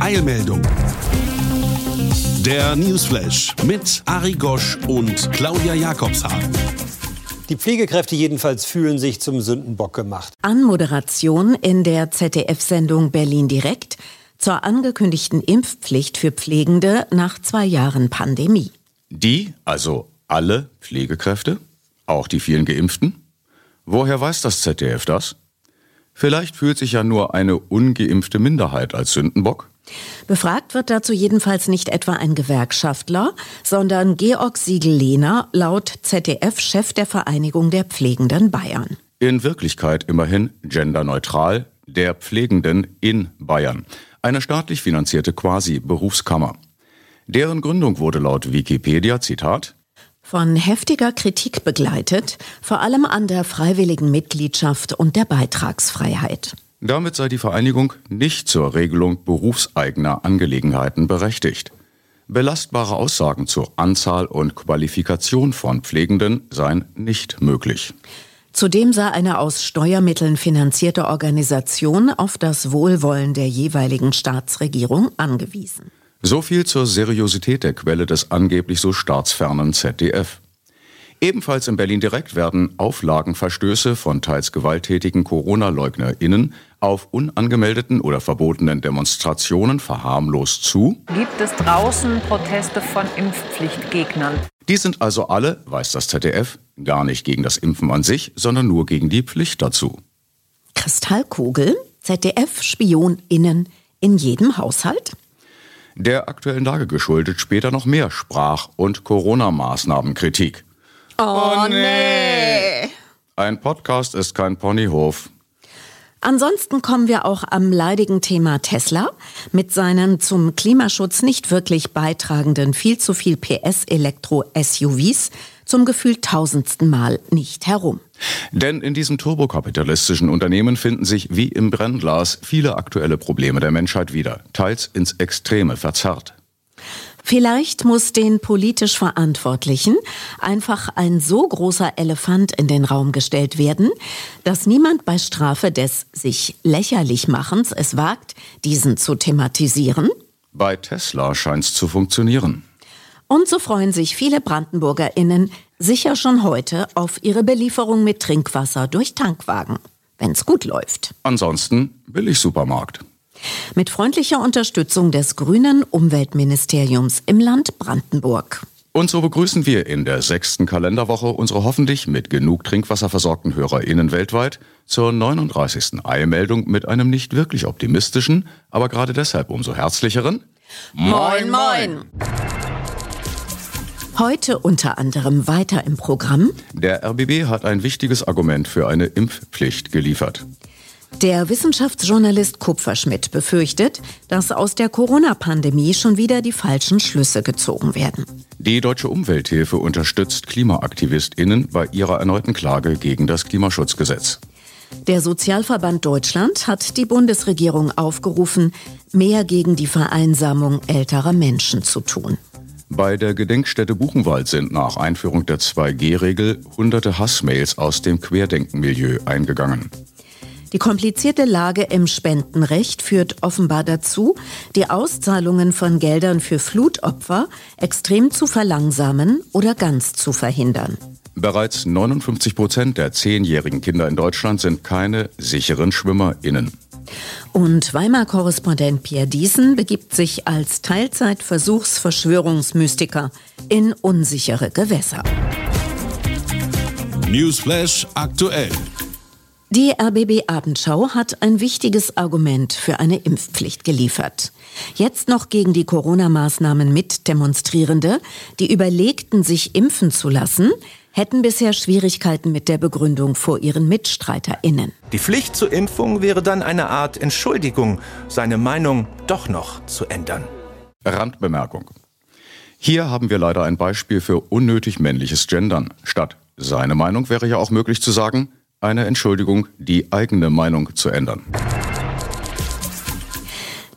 Eilmeldung. Der Newsflash mit Ari Gosch und Claudia Jakobshagen. Die Pflegekräfte jedenfalls fühlen sich zum Sündenbock gemacht. Anmoderation in der ZDF-Sendung Berlin direkt zur angekündigten Impfpflicht für Pflegende nach 2 Jahren Pandemie. Die, also alle Pflegekräfte, auch die vielen Geimpften? Woher weiß das ZDF das? Vielleicht fühlt sich ja nur eine ungeimpfte Minderheit als Sündenbock. Befragt wird dazu jedenfalls nicht etwa ein Gewerkschaftler, sondern Georg Siegel-Lehner, laut ZDF-Chef der Vereinigung der Pflegenden Bayern. In Wirklichkeit immerhin genderneutral der Pflegenden in Bayern. Eine staatlich finanzierte Quasi-Berufskammer. Deren Gründung wurde laut Wikipedia, Zitat, von heftiger Kritik begleitet, vor allem an der freiwilligen Mitgliedschaft und der Beitragsfreiheit. Damit sei die Vereinigung nicht zur Regelung berufseigener Angelegenheiten berechtigt. Belastbare Aussagen zur Anzahl und Qualifikation von Pflegenden seien nicht möglich. Zudem sei eine aus Steuermitteln finanzierte Organisation auf das Wohlwollen der jeweiligen Staatsregierung angewiesen. So viel zur Seriosität der Quelle des angeblich so staatsfernen ZDF. Ebenfalls in Berlin direkt werden Auflagenverstöße von teils gewalttätigen Corona-LeugnerInnen auf unangemeldeten oder verbotenen Demonstrationen verharmlost zu. Gibt es draußen Proteste von Impfpflichtgegnern? Die sind also alle, weiß das ZDF, gar nicht gegen das Impfen an sich, sondern nur gegen die Pflicht dazu. Kristallkugel, ZDF-SpionInnen in jedem Haushalt? Der aktuellen Lage geschuldet später noch mehr Sprach- und Corona-Maßnahmenkritik. Oh nee! Ein Podcast ist kein Ponyhof. Ansonsten kommen wir auch am leidigen Thema Tesla mit seinen zum Klimaschutz nicht wirklich beitragenden viel zu viel PS Elektro-SUVs zum gefühlt 1000. Mal nicht herum. Denn in diesem turbokapitalistischen Unternehmen finden sich wie im Brennglas viele aktuelle Probleme der Menschheit wieder, teils ins Extreme verzerrt. Vielleicht muss den politisch Verantwortlichen einfach ein so großer Elefant in den Raum gestellt werden, dass niemand bei Strafe des sich Lächerlichmachens es wagt, diesen zu thematisieren. Bei Tesla scheint's zu funktionieren. Und so freuen sich viele BrandenburgerInnen sicher schon heute auf ihre Belieferung mit Trinkwasser durch Tankwagen, wenn's gut läuft. Ansonsten Billigsupermarkt. Mit freundlicher Unterstützung des grünen Umweltministeriums im Land Brandenburg. Und so begrüßen wir in der 6. Kalenderwoche unsere hoffentlich mit genug Trinkwasser versorgten HörerInnen weltweit zur 39. Eilmeldung mit einem nicht wirklich optimistischen, aber gerade deshalb umso herzlicheren Moin Moin! Heute unter anderem weiter im Programm. Der RBB hat ein wichtiges Argument für eine Impfpflicht geliefert. Der Wissenschaftsjournalist Kupferschmidt befürchtet, dass aus der Corona-Pandemie schon wieder die falschen Schlüsse gezogen werden. Die Deutsche Umwelthilfe unterstützt KlimaaktivistInnen bei ihrer erneuten Klage gegen das Klimaschutzgesetz. Der Sozialverband Deutschland hat die Bundesregierung aufgerufen, mehr gegen die Vereinsamung älterer Menschen zu tun. Bei der Gedenkstätte Buchenwald sind nach Einführung der 2G-Regel hunderte Hassmails aus dem Querdenkenmilieu eingegangen. Die komplizierte Lage im Spendenrecht führt offenbar dazu, die Auszahlungen von Geldern für Flutopfer extrem zu verlangsamen oder ganz zu verhindern. Bereits 59% der 10-jährigen Kinder in Deutschland sind keine sicheren SchwimmerInnen. Und Weimar-Korrespondent Pierre Deason begibt sich als Teilzeitversuchsverschwörungsmystiker in unsichere Gewässer. Newsflash aktuell. Die RBB-Abendschau hat ein wichtiges Argument für eine Impfpflicht geliefert. Jetzt noch gegen die Corona-Maßnahmen mitdemonstrierende, die überlegten, sich impfen zu lassen, hätten bisher Schwierigkeiten mit der Begründung vor ihren MitstreiterInnen. Die Pflicht zur Impfung wäre dann eine Art Entschuldigung, seine Meinung doch noch zu ändern. Randbemerkung. Hier haben wir leider ein Beispiel für unnötig männliches Gendern. Statt seine Meinung wäre ja auch möglich zu sagen, eine Entschuldigung, die eigene Meinung zu ändern.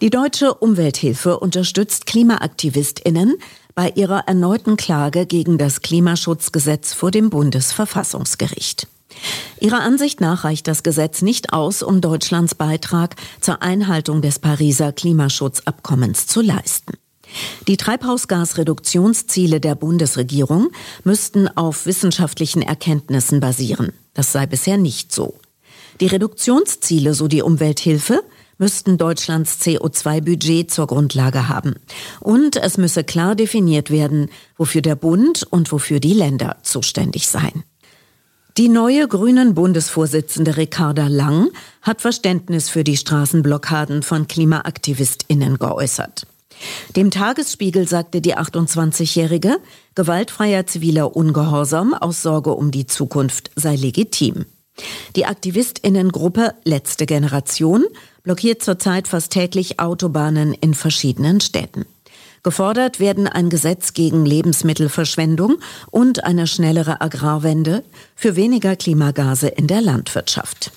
Die Deutsche Umwelthilfe unterstützt KlimaaktivistInnen bei ihrer erneuten Klage gegen das Klimaschutzgesetz vor dem Bundesverfassungsgericht. Ihrer Ansicht nach reicht das Gesetz nicht aus, um Deutschlands Beitrag zur Einhaltung des Pariser Klimaschutzabkommens zu leisten. Die Treibhausgasreduktionsziele der Bundesregierung müssten auf wissenschaftlichen Erkenntnissen basieren. Das sei bisher nicht so. Die Reduktionsziele, so die Umwelthilfe, müssten Deutschlands CO2-Budget zur Grundlage haben. Und es müsse klar definiert werden, wofür der Bund und wofür die Länder zuständig seien. Die neue Grünen-Bundesvorsitzende Ricarda Lang hat Verständnis für die Straßenblockaden von KlimaaktivistInnen geäußert. Dem Tagesspiegel sagte die 28-Jährige, gewaltfreier ziviler Ungehorsam aus Sorge um die Zukunft sei legitim. Die AktivistInnen-Gruppe Letzte Generation blockiert zurzeit fast täglich Autobahnen in verschiedenen Städten. Gefordert werden ein Gesetz gegen Lebensmittelverschwendung und eine schnellere Agrarwende für weniger Klimagase in der Landwirtschaft.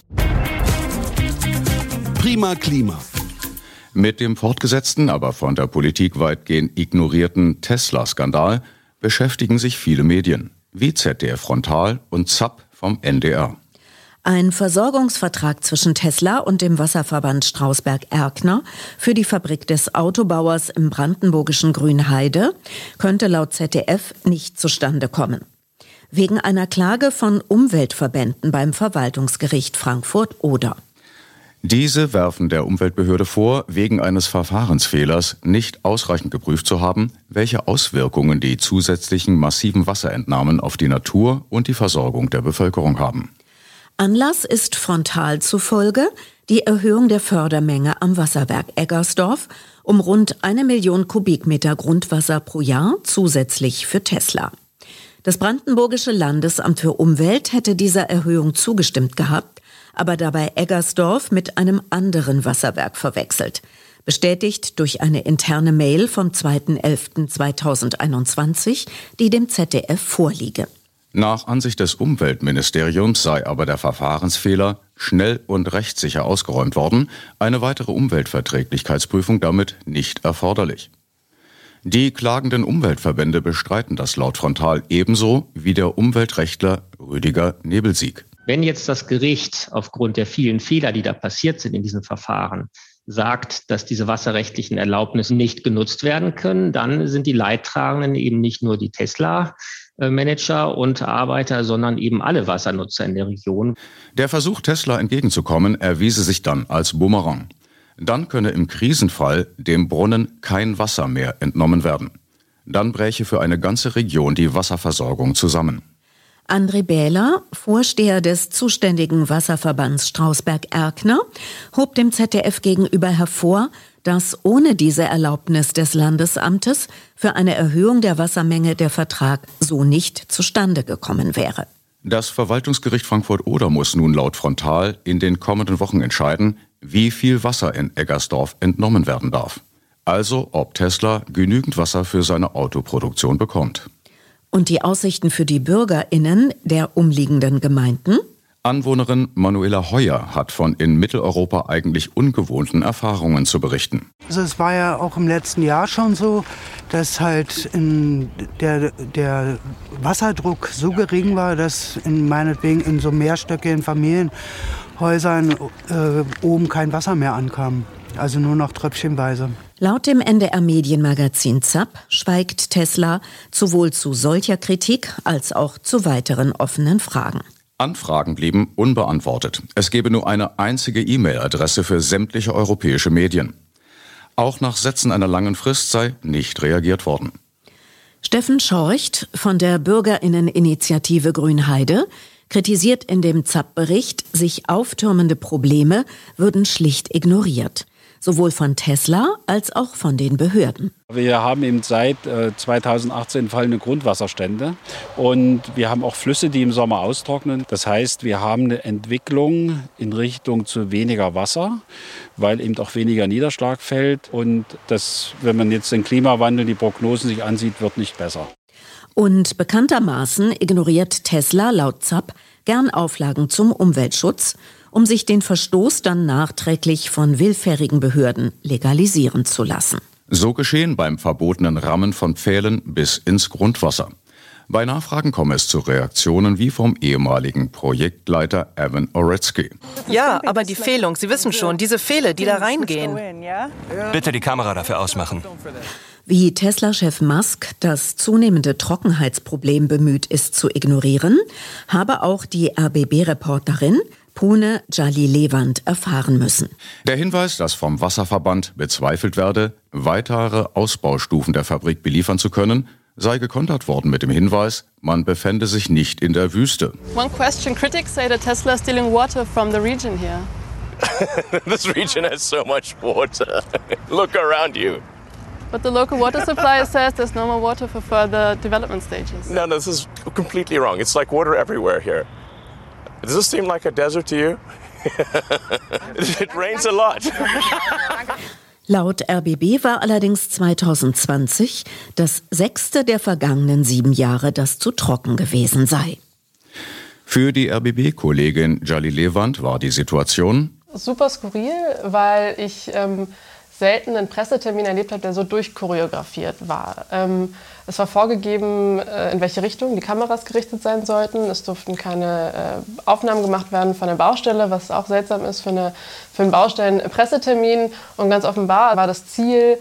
Prima Klima. Mit dem fortgesetzten, aber von der Politik weitgehend ignorierten Tesla-Skandal beschäftigen sich viele Medien, wie ZDF Frontal und ZAP vom NDR. Ein Versorgungsvertrag zwischen Tesla und dem Wasserverband Strausberg-Erkner für die Fabrik des Autobauers im brandenburgischen Grünheide könnte laut ZDF nicht zustande kommen. Wegen einer Klage von Umweltverbänden beim Verwaltungsgericht Frankfurt-Oder. Diese werfen der Umweltbehörde vor, wegen eines Verfahrensfehlers nicht ausreichend geprüft zu haben, welche Auswirkungen die zusätzlichen massiven Wasserentnahmen auf die Natur und die Versorgung der Bevölkerung haben. Anlass ist Frontal zufolge die Erhöhung der Fördermenge am Wasserwerk Eggersdorf um rund 1 Million Kubikmeter Grundwasser pro Jahr zusätzlich für Tesla. Das brandenburgische Landesamt für Umwelt hätte dieser Erhöhung zugestimmt gehabt, aber dabei Eggersdorf mit einem anderen Wasserwerk verwechselt. Bestätigt durch eine interne Mail vom 2.11.2021, die dem ZDF vorliege. Nach Ansicht des Umweltministeriums sei aber der Verfahrensfehler schnell und rechtssicher ausgeräumt worden, eine weitere Umweltverträglichkeitsprüfung damit nicht erforderlich. Die klagenden Umweltverbände bestreiten das laut Frontal ebenso wie der Umweltrechtler Rüdiger Nebelsiek. Wenn jetzt das Gericht aufgrund der vielen Fehler, die da passiert sind in diesem Verfahren, sagt, dass diese wasserrechtlichen Erlaubnisse nicht genutzt werden können, dann sind die Leidtragenden eben nicht nur die Tesla-Manager und Arbeiter, sondern eben alle Wassernutzer in der Region. Der Versuch, Tesla entgegenzukommen, erwiese sich dann als Bumerang. Dann könne im Krisenfall dem Brunnen kein Wasser mehr entnommen werden. Dann bräche für eine ganze Region die Wasserversorgung zusammen. André Bähler, Vorsteher des zuständigen Wasserverbands Strausberg-Erkner, hob dem ZDF gegenüber hervor, dass ohne diese Erlaubnis des Landesamtes für eine Erhöhung der Wassermenge der Vertrag so nicht zustande gekommen wäre. Das Verwaltungsgericht Frankfurt-Oder muss nun laut Frontal in den kommenden Wochen entscheiden, wie viel Wasser in Eggersdorf entnommen werden darf. Also ob Tesla genügend Wasser für seine Autoproduktion bekommt. Und die Aussichten für die BürgerInnen der umliegenden Gemeinden? Anwohnerin Manuela Heuer hat von in Mitteleuropa eigentlich ungewohnten Erfahrungen zu berichten. Also es war ja auch im letzten Jahr schon so, dass halt der Wasserdruck so gering war, dass meinetwegen in so mehrstöckigen Familienhäusern oben kein Wasser mehr ankam. Also nur noch tröpfchenweise. Laut dem NDR-Medienmagazin ZAP schweigt Tesla sowohl zu solcher Kritik als auch zu weiteren offenen Fragen. Anfragen blieben unbeantwortet. Es gebe nur eine einzige E-Mail-Adresse für sämtliche europäische Medien. Auch nach Setzen einer langen Frist sei nicht reagiert worden. Steffen Schorcht von der BürgerInneninitiative Grünheide kritisiert in dem ZAP-Bericht, sich auftürmende Probleme würden schlicht ignoriert. Sowohl von Tesla als auch von den Behörden. Wir haben eben seit 2018 fallende Grundwasserstände und wir haben auch Flüsse, die im Sommer austrocknen. Das heißt, wir haben eine Entwicklung in Richtung zu weniger Wasser, weil eben auch weniger Niederschlag fällt. Und das, wenn man jetzt den Klimawandel, die Prognosen sich ansieht, wird nicht besser. Und bekanntermaßen ignoriert Tesla laut ZAP gern Auflagen zum Umweltschutz, um sich den Verstoß dann nachträglich von willfährigen Behörden legalisieren zu lassen. So geschehen beim verbotenen Rammen von Pfählen bis ins Grundwasser. Bei Nachfragen komme es zu Reaktionen wie vom ehemaligen Projektleiter Evan Oretsky. Ja, aber die Fehlung, Sie wissen schon, diese Pfähle, die da reingehen. Bitte die Kamera dafür ausmachen. Wie Tesla-Chef Musk das zunehmende Trockenheitsproblem bemüht ist zu ignorieren, habe auch die RBB-Reporterin Pune Jalilewand erfahren müssen. Der Hinweis, dass vom Wasserverband bezweifelt werde, weitere Ausbaustufen der Fabrik beliefern zu können, sei gekontert worden mit dem Hinweis, man befände sich nicht in der Wüste. One question, critics say that Tesla is stealing water from the region here. This region has so much water. Look around you. But the local water supplier says there's no more water for further development stages. No, this is completely wrong. It's like water everywhere here. Does this seem like a desert to you? It rains a lot. Laut RBB war allerdings 2020 das 6. der vergangenen 7 Jahre, das zu trocken gewesen sei. Für die RBB-Kollegin Jalilewand war die Situation super skurril, weil ich selten einen Pressetermin erlebt habe, der so durchchoreografiert war. Es war vorgegeben, in welche Richtung die Kameras gerichtet sein sollten. Es durften keine Aufnahmen gemacht werden von der Baustelle, was auch seltsam ist für einen Baustellen-Pressetermin. Und ganz offenbar war das Ziel,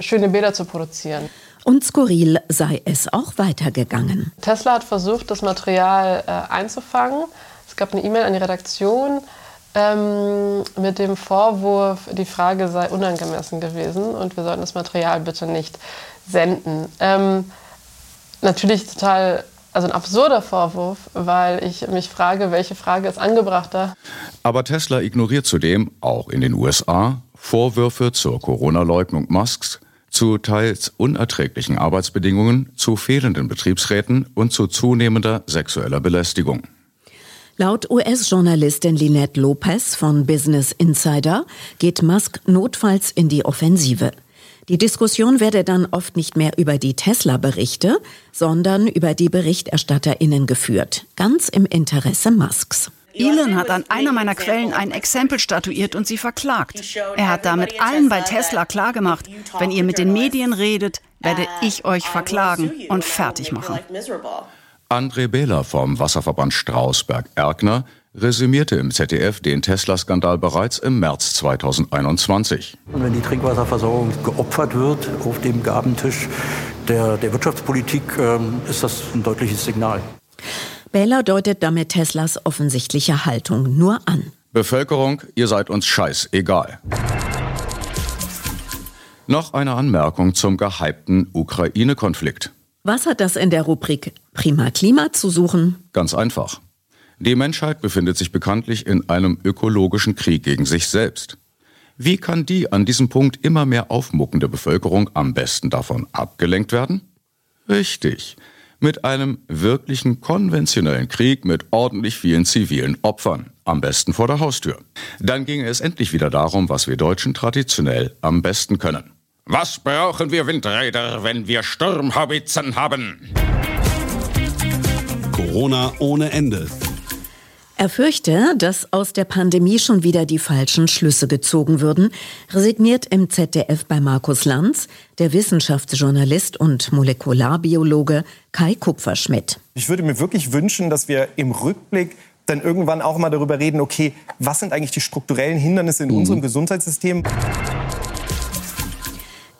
schöne Bilder zu produzieren. Und skurril sei es auch weitergegangen. Tesla hat versucht, das Material einzufangen. Es gab eine E-Mail an die Redaktion, mit dem Vorwurf, die Frage sei unangemessen gewesen und wir sollten das Material bitte nicht senden. Natürlich total, also ein absurder Vorwurf, weil ich mich frage, welche Frage ist angebrachter. Aber Tesla ignoriert zudem, auch in den USA, Vorwürfe zur Corona-Leugnung Musks, zu teils unerträglichen Arbeitsbedingungen, zu fehlenden Betriebsräten und zu zunehmender sexueller Belästigung. Laut US-Journalistin Lynette Lopez von Business Insider geht Musk notfalls in die Offensive. Die Diskussion werde dann oft nicht mehr über die Tesla-Berichte, sondern über die BerichterstatterInnen geführt. Ganz im Interesse Musks. Elon hat an einer meiner Quellen ein Exempel statuiert und sie verklagt. Er hat damit allen bei Tesla klargemacht, wenn ihr mit den Medien redet, werde ich euch verklagen und fertig machen. André Bähler vom Wasserverband Strausberg-Erkner resümierte im ZDF den Tesla-Skandal bereits im März 2021. Und wenn die Trinkwasserversorgung geopfert wird auf dem Gabentisch der Wirtschaftspolitik, ist das ein deutliches Signal. Bähler deutet damit Teslas offensichtliche Haltung nur an. Bevölkerung, ihr seid uns scheißegal. Noch eine Anmerkung zum gehypten Ukraine-Konflikt. Was hat das in der Rubrik Prima Klima zu suchen? Ganz einfach. Die Menschheit befindet sich bekanntlich in einem ökologischen Krieg gegen sich selbst. Wie kann die an diesem Punkt immer mehr aufmuckende Bevölkerung am besten davon abgelenkt werden? Richtig. Mit einem wirklichen konventionellen Krieg mit ordentlich vielen zivilen Opfern. Am besten vor der Haustür. Dann ginge es endlich wieder darum, was wir Deutschen traditionell am besten können. Was brauchen wir Windräder, wenn wir Sturmhaubitzen haben? Corona ohne Ende. Er fürchte, dass aus der Pandemie schon wieder die falschen Schlüsse gezogen würden, resigniert im ZDF bei Markus Lanz der Wissenschaftsjournalist und Molekularbiologe Kai Kupferschmidt. Ich würde mir wirklich wünschen, dass wir im Rückblick dann irgendwann auch mal darüber reden, okay, was sind eigentlich die strukturellen Hindernisse in unserem Gesundheitssystem?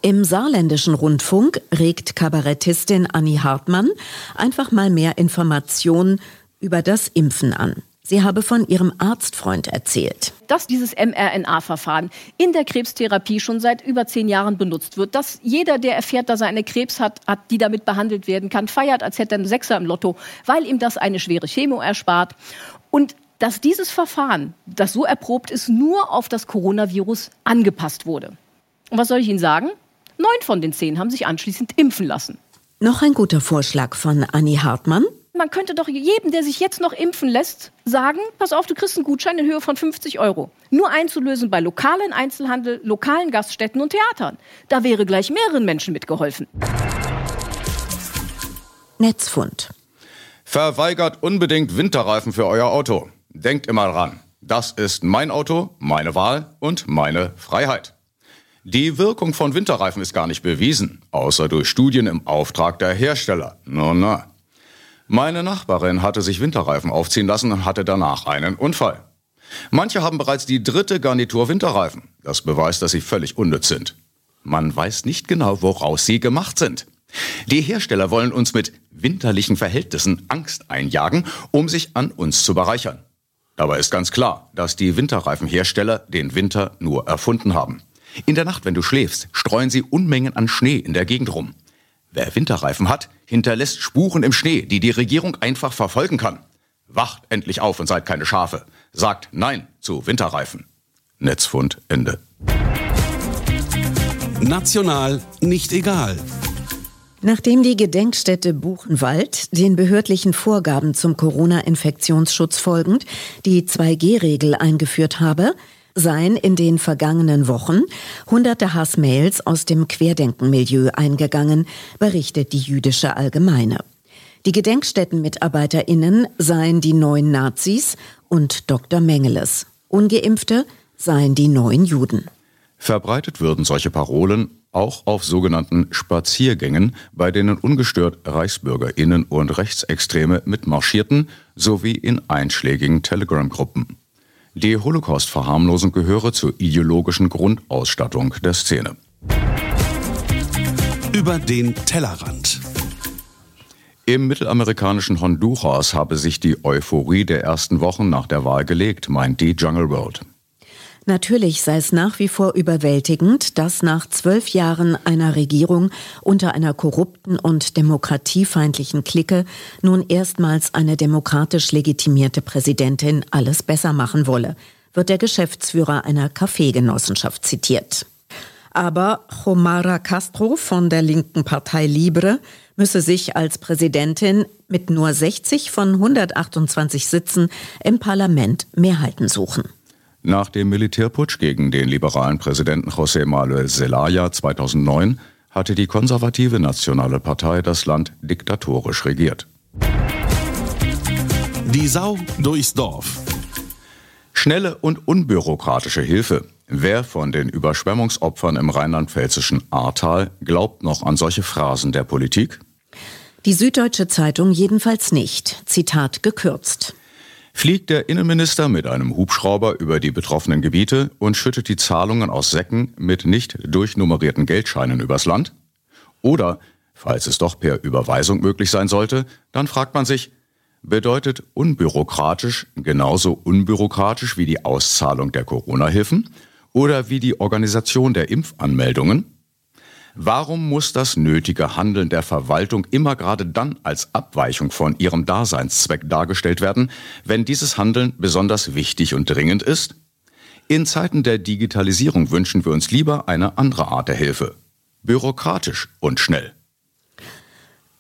Im saarländischen Rundfunk regt Kabarettistin Anni Hartmann einfach mal mehr Informationen über das Impfen an. Sie habe von ihrem Arztfreund erzählt. Dass dieses mRNA-Verfahren in der Krebstherapie schon seit über 10 Jahren benutzt wird, dass jeder, der erfährt, dass er eine Krebs hat, die damit behandelt werden kann, feiert, als hätte er einen Sechser im Lotto, weil ihm das eine schwere Chemo erspart. Und dass dieses Verfahren, das so erprobt ist, nur auf das Coronavirus angepasst wurde. Und was soll ich Ihnen sagen? 9 von den 10 haben sich anschließend impfen lassen. Noch ein guter Vorschlag von Anni Hartmann. Man könnte doch jedem, der sich jetzt noch impfen lässt, sagen, pass auf, du kriegst einen Gutschein in Höhe von €50. Nur einzulösen bei lokalen Einzelhandel, lokalen Gaststätten und Theatern. Da wäre gleich mehreren Menschen mitgeholfen. Netzfund. Verweigert unbedingt Winterreifen für euer Auto. Denkt immer dran, das ist mein Auto, meine Wahl und meine Freiheit. Die Wirkung von Winterreifen ist gar nicht bewiesen, außer durch Studien im Auftrag der Hersteller. Na. Meine Nachbarin hatte sich Winterreifen aufziehen lassen und hatte danach einen Unfall. Manche haben bereits die 3. Garnitur Winterreifen. Das beweist, dass sie völlig unnütz sind. Man weiß nicht genau, woraus sie gemacht sind. Die Hersteller wollen uns mit winterlichen Verhältnissen Angst einjagen, um sich an uns zu bereichern. Dabei ist ganz klar, dass die Winterreifenhersteller den Winter nur erfunden haben. In der Nacht, wenn du schläfst, streuen sie Unmengen an Schnee in der Gegend rum. Wer Winterreifen hat, hinterlässt Spuren im Schnee, die die Regierung einfach verfolgen kann. Wacht endlich auf und seid keine Schafe. Sagt Nein zu Winterreifen. Netzfund Ende. National nicht egal. Nachdem die Gedenkstätte Buchenwald den behördlichen Vorgaben zum Corona-Infektionsschutz folgend die 2G-Regel eingeführt habe, seien in den vergangenen Wochen hunderte Hassmails aus dem Querdenken-Milieu eingegangen, berichtet die Jüdische Allgemeine. Die GedenkstättenmitarbeiterInnen seien die neuen Nazis und Dr. Mengeles. Ungeimpfte seien die neuen Juden. Verbreitet würden solche Parolen auch auf sogenannten Spaziergängen, bei denen ungestört ReichsbürgerInnen und Rechtsextreme mitmarschierten, sowie in einschlägigen Telegram-Gruppen. Die Holocaust-Verharmlosung gehöre zur ideologischen Grundausstattung der Szene. Über den Tellerrand. Im mittelamerikanischen Honduras habe sich die Euphorie der ersten Wochen nach der Wahl gelegt, meint die Jungle World. Natürlich sei es nach wie vor überwältigend, dass nach 12 Jahren einer Regierung unter einer korrupten und demokratiefeindlichen Clique nun erstmals eine demokratisch legitimierte Präsidentin alles besser machen wolle, wird der Geschäftsführer einer Kaffeegenossenschaft zitiert. Aber Xiomara Castro von der linken Partei Libre müsse sich als Präsidentin mit nur 60 von 128 Sitzen im Parlament Mehrheiten suchen. Nach dem Militärputsch gegen den liberalen Präsidenten José Manuel Zelaya 2009 hatte die konservative Nationale Partei das Land diktatorisch regiert. Die Sau durchs Dorf. Schnelle und unbürokratische Hilfe. Wer von den Überschwemmungsopfern im rheinland-pfälzischen Ahrtal glaubt noch an solche Phrasen der Politik? Die Süddeutsche Zeitung jedenfalls nicht. Zitat gekürzt. Fliegt der Innenminister mit einem Hubschrauber über die betroffenen Gebiete und schüttet die Zahlungen aus Säcken mit nicht durchnummerierten Geldscheinen übers Land? Oder, falls es doch per Überweisung möglich sein sollte, dann fragt man sich, bedeutet unbürokratisch genauso unbürokratisch wie die Auszahlung der Corona-Hilfen oder wie die Organisation der Impfanmeldungen? Warum muss das nötige Handeln der Verwaltung immer gerade dann als Abweichung von ihrem Daseinszweck dargestellt werden, wenn dieses Handeln besonders wichtig und dringend ist? In Zeiten der Digitalisierung wünschen wir uns lieber eine andere Art der Hilfe. Bürokratisch und schnell.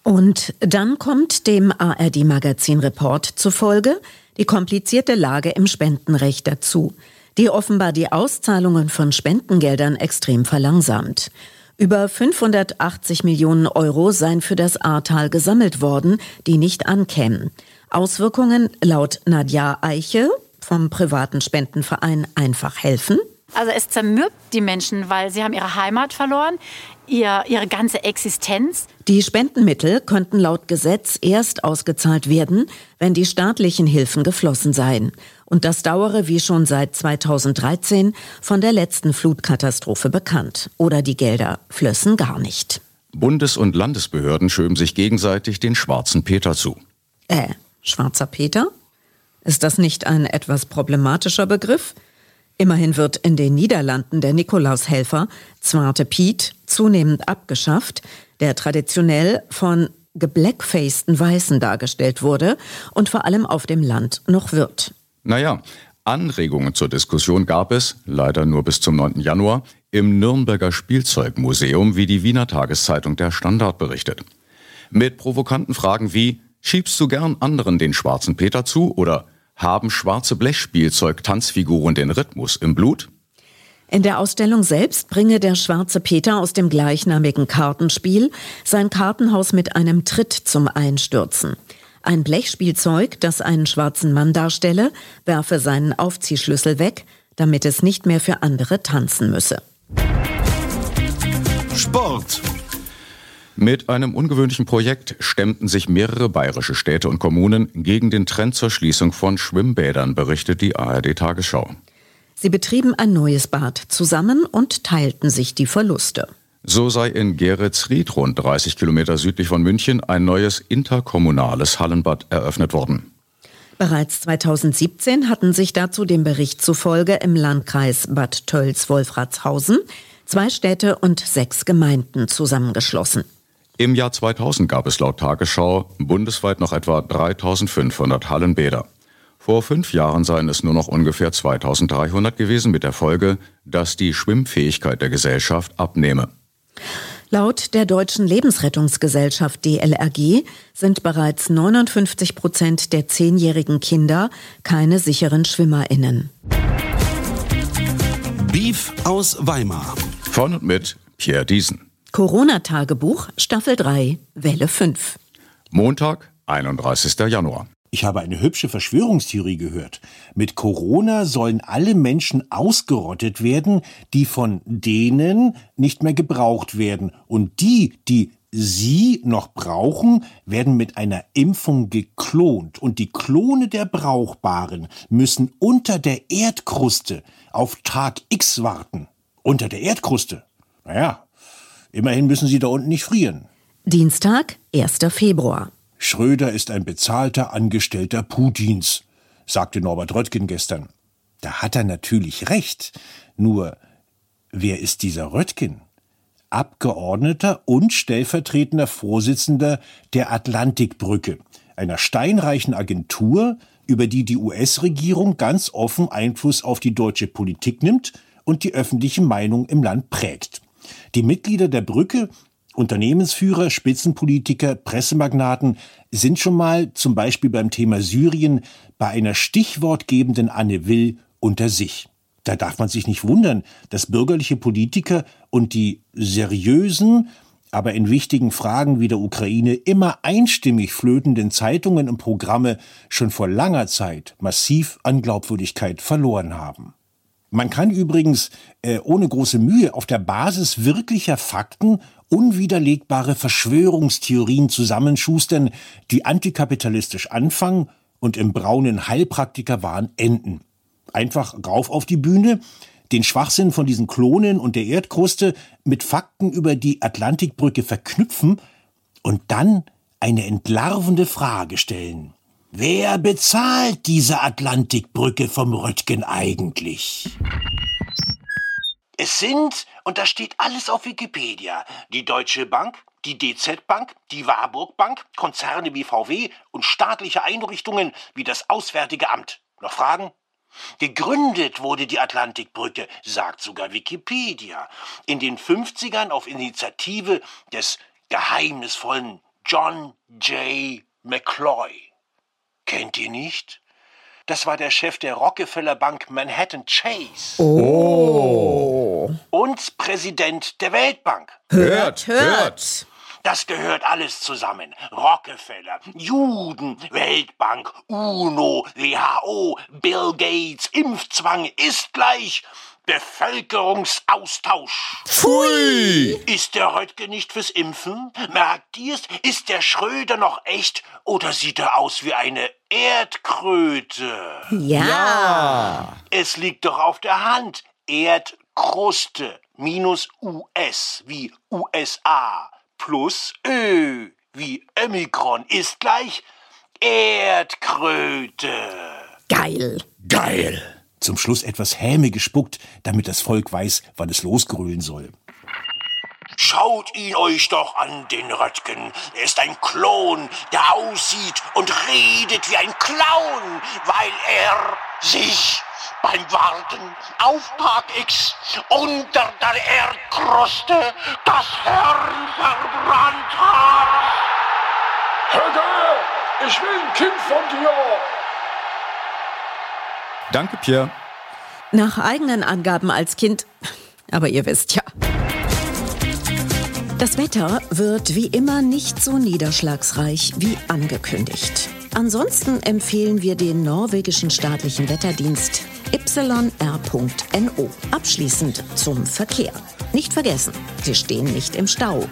Und dann kommt dem ARD-Magazin-Report zufolge die komplizierte Lage im Spendenrecht dazu, die offenbar die Auszahlungen von Spendengeldern extrem verlangsamt. Über 580 Millionen Euro seien für das Ahrtal gesammelt worden, die nicht ankämen. Auswirkungen laut Nadja Eiche vom privaten Spendenverein Einfach helfen. Also es zermürbt die Menschen, weil sie haben ihre Heimat verloren, ihre ganze Existenz. Die Spendenmittel könnten laut Gesetz erst ausgezahlt werden, wenn die staatlichen Hilfen geflossen seien. Und das dauere wie schon seit 2013 von der letzten Flutkatastrophe bekannt. Oder die Gelder flössen gar nicht. Bundes- und Landesbehörden schöben sich gegenseitig den schwarzen Peter zu. Schwarzer Peter? Ist das nicht ein etwas problematischer Begriff? Immerhin wird in den Niederlanden der Nikolaushelfer, Zwarte Piet, zunehmend abgeschafft, der traditionell von geblackfaceden Weißen dargestellt wurde und vor allem auf dem Land noch wird. Naja, Anregungen zur Diskussion gab es, leider nur bis zum 9. Januar, im Nürnberger Spielzeugmuseum, wie die Wiener Tageszeitung Der Standard berichtet. Mit provokanten Fragen wie: Schiebst du gern anderen den schwarzen Peter zu? Oder haben schwarze Blechspielzeug-Tanzfiguren den Rhythmus im Blut? In der Ausstellung selbst bringe der schwarze Peter aus dem gleichnamigen Kartenspiel sein Kartenhaus mit einem Tritt zum Einstürzen. Ein Blechspielzeug, das einen schwarzen Mann darstelle, werfe seinen Aufziehschlüssel weg, damit es nicht mehr für andere tanzen müsse. Sport. Mit einem ungewöhnlichen Projekt stemmten sich mehrere bayerische Städte und Kommunen gegen den Trend zur Schließung von Schwimmbädern, berichtet die ARD-Tagesschau. Sie betrieben ein neues Bad zusammen und teilten sich die Verluste. So sei in Geretsried, rund 30 Kilometer südlich von München, ein neues interkommunales Hallenbad eröffnet worden. Bereits 2017 hatten sich dazu dem Bericht zufolge im Landkreis Bad Tölz-Wolfratshausen 2 Städte und 6 Gemeinden zusammengeschlossen. Im Jahr 2000 gab es laut Tagesschau bundesweit noch etwa 3.500 Hallenbäder. Vor 5 Jahren seien es nur noch ungefähr 2.300 gewesen, mit der Folge, dass die Schwimmfähigkeit der Gesellschaft abnehme. Laut der Deutschen Lebensrettungsgesellschaft DLRG sind bereits 59% der 10-jährigen Kinder keine sicheren SchwimmerInnen. Beef aus Weimar. Von und mit Pierre Deason. Corona-Tagebuch, Staffel 3, Welle 5. Montag, 31. Januar. Ich habe eine hübsche Verschwörungstheorie gehört. Mit Corona sollen alle Menschen ausgerottet werden, die von denen nicht mehr gebraucht werden. Und die, die sie noch brauchen, werden mit einer Impfung geklont. Und die Klone der Brauchbaren müssen unter der Erdkruste auf Tag X warten. Unter der Erdkruste? Naja. Immerhin müssen sie da unten nicht frieren. Dienstag, 1. Februar. Schröder ist ein bezahlter Angestellter Putins, sagte Norbert Röttgen gestern. Da hat er natürlich recht. Nur, wer ist dieser Röttgen? Abgeordneter und stellvertretender Vorsitzender der Atlantikbrücke, einer steinreichen Agentur, über die die US-Regierung ganz offen Einfluss auf die deutsche Politik nimmt und die öffentliche Meinung im Land prägt. Die Mitglieder der Brücke, Unternehmensführer, Spitzenpolitiker, Pressemagnaten, sind schon mal zum Beispiel beim Thema Syrien bei einer stichwortgebenden Anne Will unter sich. Da darf man sich nicht wundern, dass bürgerliche Politiker und die seriösen, aber in wichtigen Fragen wie der Ukraine immer einstimmig flötenden Zeitungen und Programme schon vor langer Zeit massiv an Glaubwürdigkeit verloren haben. Man kann übrigens ohne große Mühe auf der Basis wirklicher Fakten unwiderlegbare Verschwörungstheorien zusammenschustern, die antikapitalistisch anfangen und im braunen Heilpraktikerwahn enden. Einfach rauf auf die Bühne, den Schwachsinn von diesen Klonen und der Erdkruste mit Fakten über die Atlantikbrücke verknüpfen und dann eine entlarvende Frage stellen. Wer bezahlt diese Atlantikbrücke vom Röttgen eigentlich? Es sind, und da steht alles auf Wikipedia, die Deutsche Bank, die DZ Bank, die Warburg Bank, Konzerne wie VW und staatliche Einrichtungen wie das Auswärtige Amt. Noch Fragen? Gegründet wurde die Atlantikbrücke, sagt sogar Wikipedia, in den 50ern auf Initiative des geheimnisvollen John J. McCloy. Kennt ihr nicht? Das war der Chef der Rockefeller Bank Manhattan Chase. Oh. Und Präsident der Weltbank. Hört! Das gehört alles zusammen. Rockefeller, Juden, Weltbank, UNO, WHO, Bill Gates, Impfzwang ist gleich Bevölkerungsaustausch. Pfui! Ist der Röttgen nicht fürs Impfen? Merkt ihr's? Ist der Schröder noch echt? Oder sieht er aus wie eine Erdkröte? Ja! Es liegt doch auf der Hand. Erdkruste minus US wie USA plus Ö wie Omikron ist gleich Erdkröte. Geil. Geil. Zum Schluss etwas Häme gespuckt, damit das Volk weiß, wann es losgrölen soll. Schaut ihn euch doch an, den Röttgen. Er ist ein Klon, der aussieht und redet wie ein Clown, weil er sich beim Warten auf Park X unter der Erdkruste das Hirn verbrannt hat. Höcke, ich will ein Kind von dir. Danke, Pierre. Nach eigenen Angaben als Kind, aber ihr wisst ja. Das Wetter wird wie immer nicht so niederschlagsreich wie angekündigt. Ansonsten empfehlen wir den norwegischen staatlichen Wetterdienst yr.no. Abschließend zum Verkehr. Nicht vergessen, Sie stehen nicht im Stau.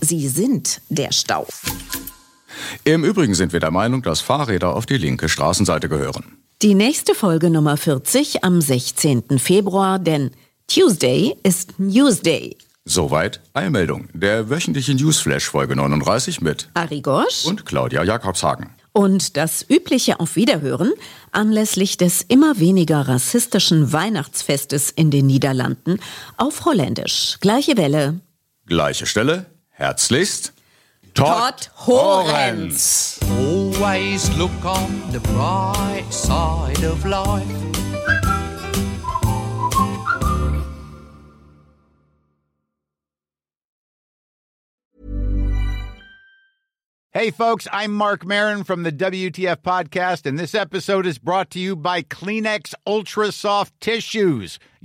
Sie sind der Stau. Im Übrigen sind wir der Meinung, dass Fahrräder auf die linke Straßenseite gehören. Die nächste Folge Nummer 40 am 16. Februar, denn Tuesday ist Newsday. Soweit Eilmeldung, der wöchentliche Newsflash Folge 39 mit Ari Gosch und Claudia Jakobshagen. Und das übliche Auf Wiederhören anlässlich des immer weniger rassistischen Weihnachtsfestes in den Niederlanden auf Holländisch. Gleiche Welle. Gleiche Stelle. Herzlichst. Todd Horens. Always look on the bright side of life. Hey, folks, I'm Mark Maron from the WTF Podcast, and this episode is brought to you by Kleenex Ultra Soft Tissues,